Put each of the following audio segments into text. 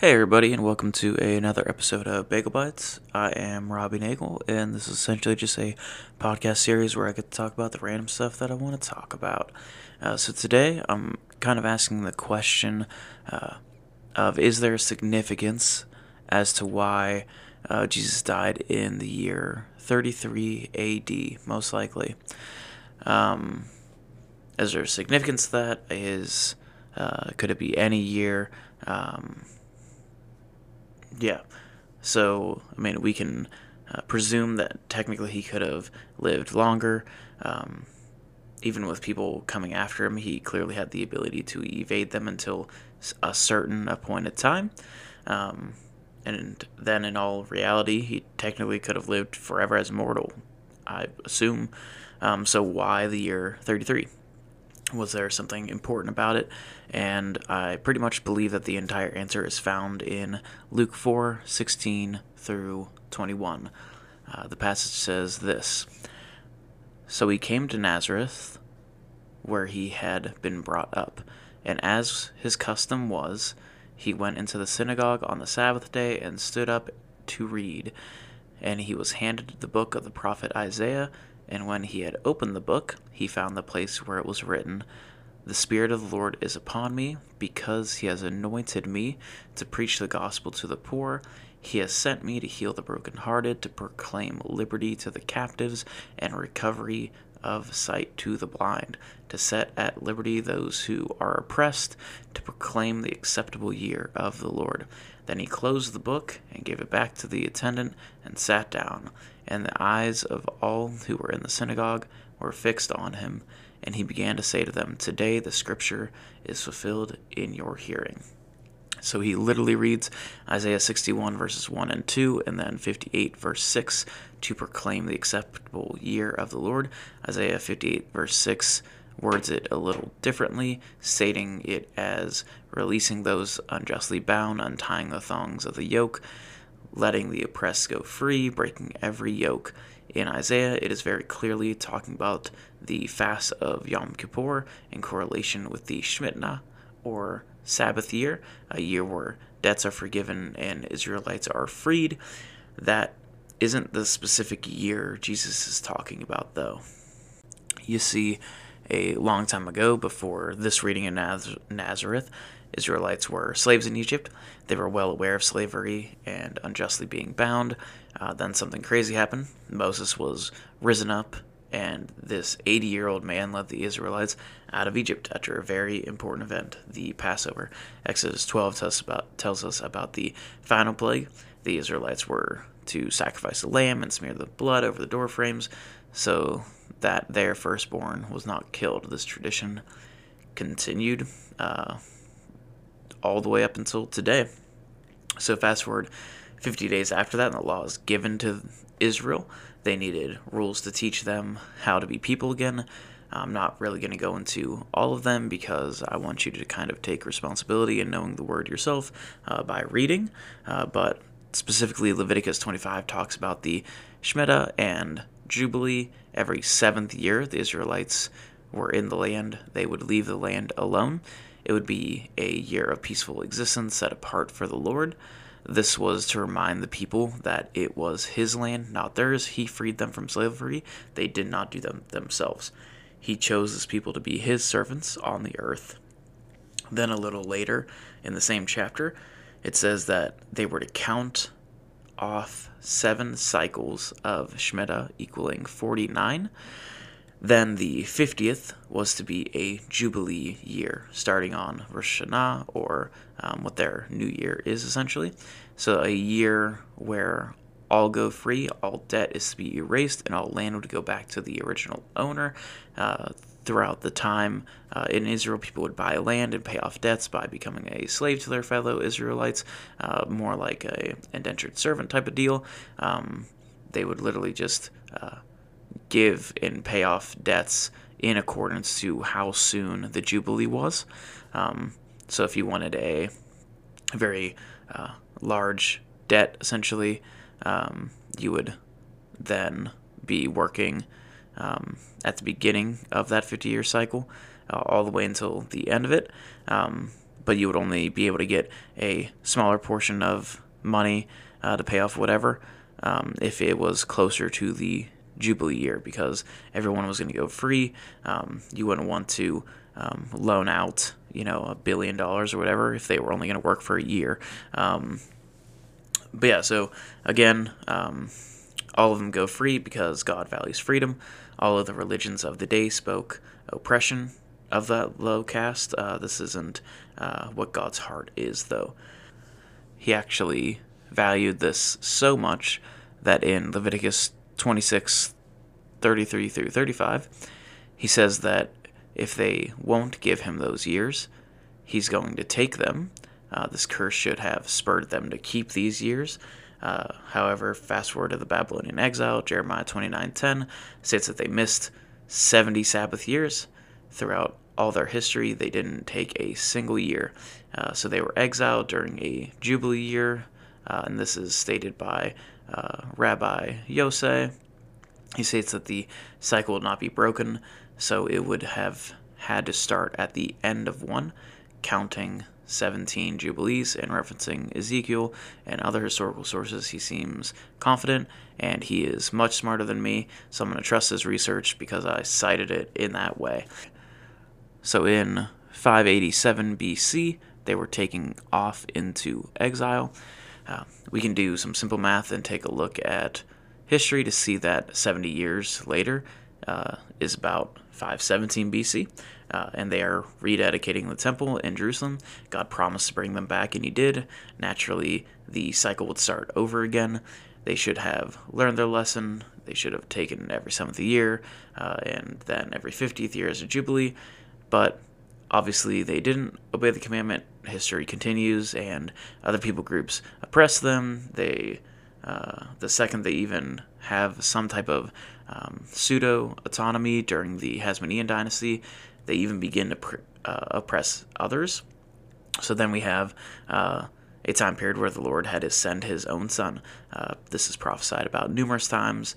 Hey everybody, and welcome to another episode of Bagel Bites. I am Robbie Nagel, and this is essentially just a podcast series where I get to talk about the random stuff that I want to talk about. So today, I'm kind of asking the question of, is there a significance as to why Jesus died in the year 33 A.D., most likely? Is there a significance to that? Could it be any year? Yeah, so, I mean, we can presume that technically he could have lived longer. Even with people coming after him, he clearly had the ability to evade them until a certain appointed time. And then, in all reality, he technically could have lived forever as mortal, I assume. So why the year 33? Was there something important about it? And I pretty much believe that the entire answer is found in Luke 4:16 through 21. The passage says this: "So he came to Nazareth, where he had been brought up, and as his custom was, he went into the synagogue on the Sabbath day and stood up to read. And he was handed the book of the prophet Isaiah, and when he had opened the book, he found the place where it was written, 'The Spirit of the Lord is upon me, because he has anointed me to preach the gospel to the poor. He has sent me to heal the brokenhearted, to proclaim liberty to the captives, and recovery of sight to the blind, to set at liberty those who are oppressed, to proclaim the acceptable year of the Lord.' Then he closed the book and gave it back to the attendant and sat down. And the eyes of all who were in the synagogue were fixed on him. And he began to say to them, 'Today the scripture is fulfilled in your hearing.'" So he literally reads Isaiah 61 verses 1 and 2, and then 58 verse 6, to proclaim the acceptable year of the Lord. Isaiah 58 verse 6 words it a little differently, stating it as releasing those unjustly bound, untying the thongs of the yoke, letting the oppressed go free, breaking every yoke. In Isaiah, it is very clearly talking about the fast of Yom Kippur in correlation with the Shemitah, or Sabbath year, a year where debts are forgiven and Israelites are freed. That isn't the specific year Jesus is talking about, though. You see, a long time ago, before this reading in Nazareth, Israelites were slaves in Egypt. They were well aware of slavery and unjustly being bound. Then something crazy happened. Moses was risen up, and this 80-year-old man led the Israelites out of Egypt after a very important event, the Passover. Exodus 12 tells us about the final plague. The Israelites were to sacrifice a lamb and smear the blood over the door frames so that their firstborn was not killed. This tradition continued all the way up until today. So fast forward 50 days after that, and the law is given to Israel. They needed rules to teach them how to be people again. I'm not really going to go into all of them because I want you to kind of take responsibility in knowing the word yourself by reading. But specifically, Leviticus 25 talks about the Shemitah and Jubilee. Every seventh year, the Israelites were in the land. They would leave the land alone. It would be a year of peaceful existence set apart for the Lord. This was to remind the people that it was his land, not theirs. He freed them from slavery. They did not do them themselves. He chose his people to be his servants on the earth. Then a little later in the same chapter, it says that they were to count off 7 cycles of Shemitah, equaling 49. Then the 50th was to be a Jubilee year, starting on Rosh Hashanah, or what their new year is, essentially. So a year where all go free, all debt is to be erased, and all land would go back to the original owner. Throughout the time in Israel, people would buy land and pay off debts by becoming a slave to their fellow Israelites, more like a indentured servant type of deal. They would literally just give and pay off debts in accordance to how soon the Jubilee was. So if you wanted a very large debt, essentially, you would then be working at the beginning of that 50-year cycle all the way until the end of it. but you would only be able to get a smaller portion of money to pay off whatever if it was closer to the Jubilee year, because everyone was going to go free. You wouldn't want to loan out, $1 billion or whatever if they were only going to work for a year. But yeah, so again, all of them go free because God values freedom. All of the religions of the day spoke oppression of that low caste. This isn't what God's heart is, though. He actually valued this so much that in Leviticus 26:33-35, he says that if they won't give him those years, he's going to take them. This curse should have spurred them to keep these years. However, fast forward to the Babylonian exile, Jeremiah 29:10 states that they missed 70 Sabbath years throughout all their history. They didn't take a single year. So they were exiled during a Jubilee year, and this is stated by Rabbi Yosei. He states that the cycle would not be broken, so it would have had to start at the end of one, counting 17 Jubilees, and referencing Ezekiel and other historical sources. He seems confident, and he is much smarter than me, so I'm going to trust his research because I cited it in that way. So in 587 BC, they were taking off into exile. We can do some simple math and take a look at history to see that 70 years later is about 517 BC. And they are rededicating the temple in Jerusalem. God promised to bring them back, and he did. Naturally, the cycle would start over again. They should have learned their lesson. They should have taken every 7th year, and then every 50th year as a Jubilee. But obviously, they didn't obey the commandment. History continues, and other people groups oppress them. They, the second they even have some type of pseudo-autonomy during the Hasmonean dynasty, they even begin to oppress others. So then we have a time period where the Lord had to send his own son. This is prophesied about numerous times,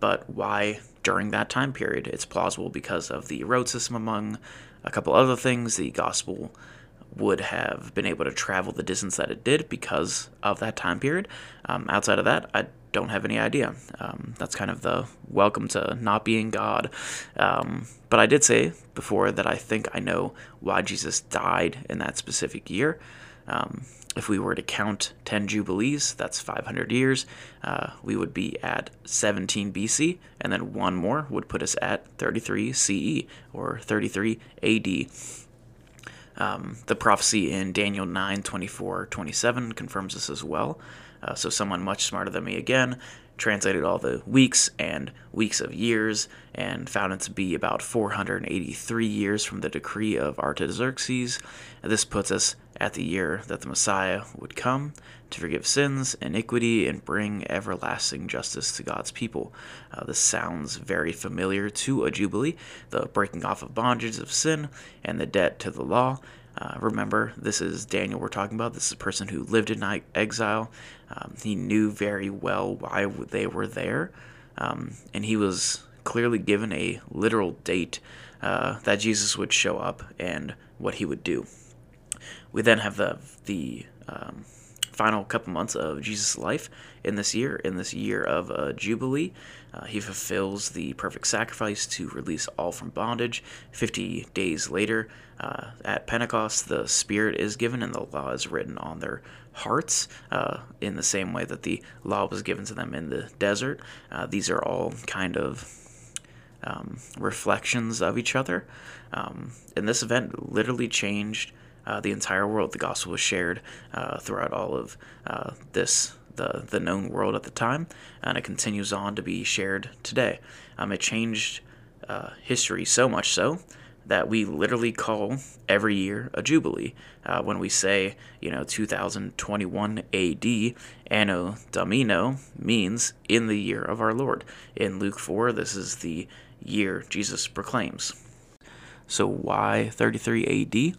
but why during that time period? It's plausible because of the road system, among a couple other things. The gospel would have been able to travel the distance that it did because of that time period. Outside of that, I don't have any idea. That's kind of the welcome to not being God. But I did say before that I think I know why Jesus died in that specific year. If we were to count 10 Jubilees, that's 500 years, we would be at 17 BC, and then one more would put us at 33 CE, or 33 AD. The prophecy in Daniel 9:24-27 confirms this as well. So someone much smarter than me, again, translated all the weeks and weeks of years and found it to be about 483 years from the decree of Artaxerxes. This puts us at the year that the Messiah would come to forgive sins, iniquity, and bring everlasting justice to God's people. This sounds very familiar to a Jubilee, the breaking off of bondage of sin and the debt to the law. Remember, this is Daniel we're talking about. This is a person who lived in exile. He knew very well why they were there, and he was clearly given a literal date that Jesus would show up and what he would do. We then have the final couple months of Jesus' life in this year of Jubilee. He fulfills the perfect sacrifice to release all from bondage. 50 days later, at Pentecost, the Spirit is given and the law is written on their hearts, in the same way that the law was given to them in the desert. These are all kind of reflections of each other. And this event literally changed the entire world. The gospel was shared throughout all of the known world at the time, and it continues on to be shared today. It changed history so much so that we literally call every year a Jubilee. When we say, 2021 AD, Anno Domino means in the year of our Lord. In Luke 4, this is the year Jesus proclaims. So why 33 AD?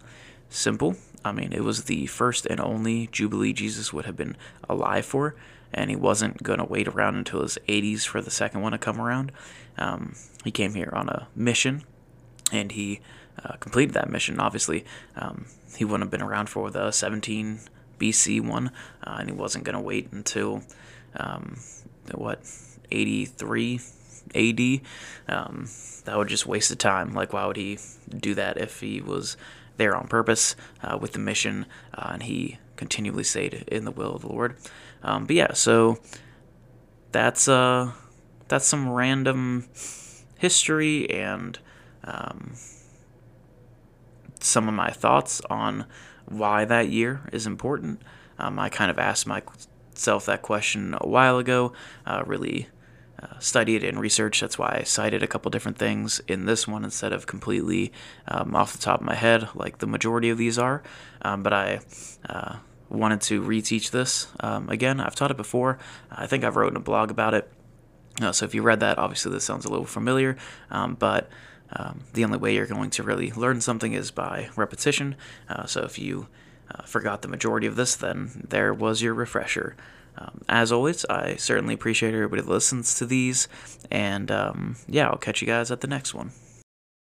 Simple. It was the first and only Jubilee Jesus would have been alive for, and he wasn't going to wait around until his 80s for the second one to come around. He came here on a mission, and he completed that mission, obviously. He wouldn't have been around for the 17 BC one, and he wasn't going to wait until, 83 AD? That would just waste the time. Like, why would he do that if he was there on purpose with the mission, and he continually stayed in the will of the Lord? But yeah, so that's some random history and some of my thoughts on why that year is important. I kind of asked myself that question a while ago, really studied and researched. That's why I cited a couple different things in this one instead of completely off the top of my head like the majority of these are. But I wanted to reteach this again. I've taught it before. I think I've written a blog about it. So if you read that, obviously this sounds a little familiar, but the only way you're going to really learn something is by repetition. So if you forgot the majority of this, then there was your refresher. As always, I certainly appreciate everybody that listens to these, and yeah, I'll catch you guys at the next one.